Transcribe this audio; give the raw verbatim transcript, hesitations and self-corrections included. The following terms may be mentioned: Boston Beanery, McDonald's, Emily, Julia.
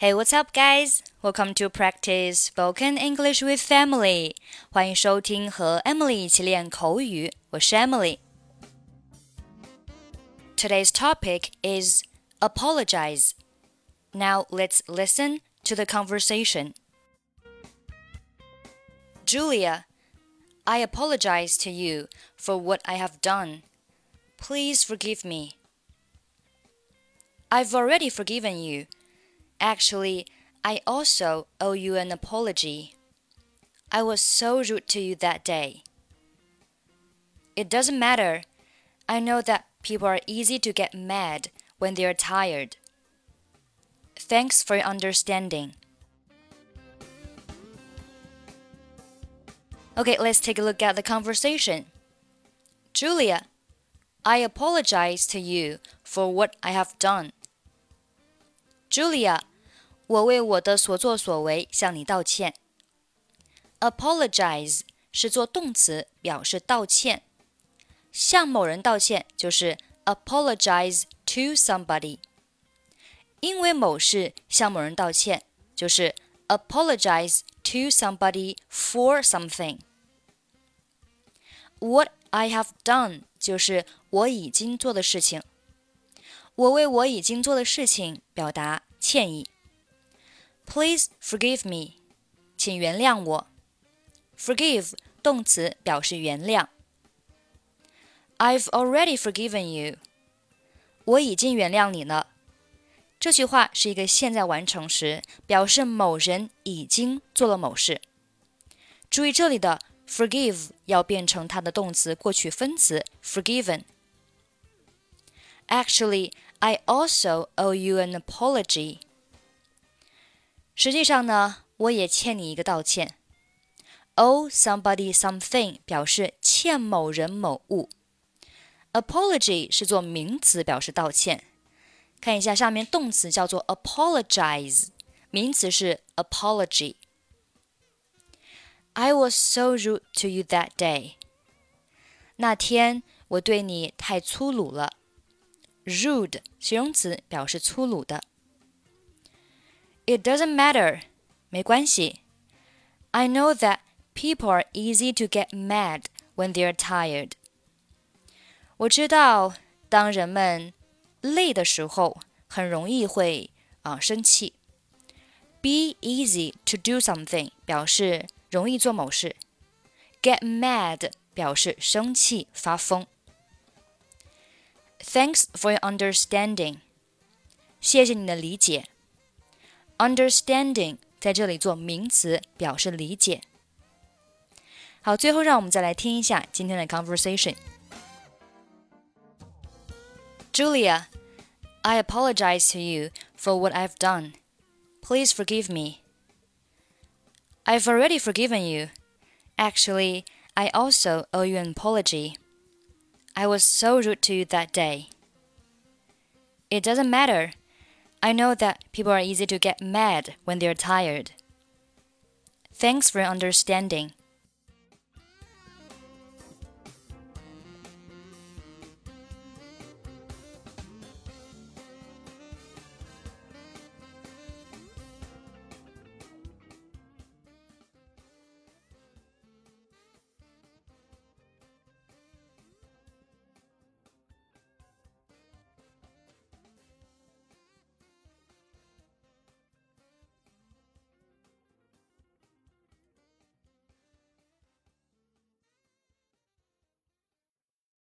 Hey, what's up, guys? Welcome to practice spoken English with Emily. 欢迎收听和 Emily 一起练口语。我是 Emily. Today's topic is apologize. Now let's listen to the conversation. Julia, I apologize to you for what I have done. Please forgive me. I've already forgiven you.Actually, I also owe you an apology. I was so rude to you that day. It doesn't matter. I know that people are easy to get mad when they are tired. Thanks for your understanding. Okay, let's take a look at the conversation. Julia, I apologize to you for what I have done. Julia,我为我的所作所为向你道歉。Apologize 是做动词表示道歉。向某人道歉就是 apologize to somebody。因为某事向某人道歉就是 apologize to somebody for something。What I have done 就是我已经做的事情。我为我已经做的事情表达歉意。Please forgive me. 请原谅我。Forgive 动词表示原谅。I've already forgiven you. 我已经原谅你了。这句话是一个现在完成时，表示某人已经做了某事。注意这里的 forgive 要变成它的动词过去分词 forgiven。Actually, I also owe you an apology.实际上呢，我也欠你一个道歉。Owe somebody something 表示欠某人某物。Apology 是做名词表示道歉。看一下下面动词叫做 apologize， 名词是 apology。I was so rude to you that day. 那天我对你太粗鲁了。Rude 形容词表示粗鲁的。It doesn't matter. 没关系。I know that people are easy to get mad when they are tired. 我知道当人们累的时候很容易会、呃、生气。Be easy to do something 表示容易做某事。Get mad 表示生气发疯。Thanks for your understanding. 谢谢你的理解。Understanding 在这里做名词表示理解。好，最后让我们再来听一下今天的 conversation. Julia, I apologize to you for what I've done. Please forgive me. I've already forgiven you. Actually, I also owe you an apology. I was so rude to you that day. It doesn't matter.I know that people are easy to get mad when they're tired. Thanks for your understanding.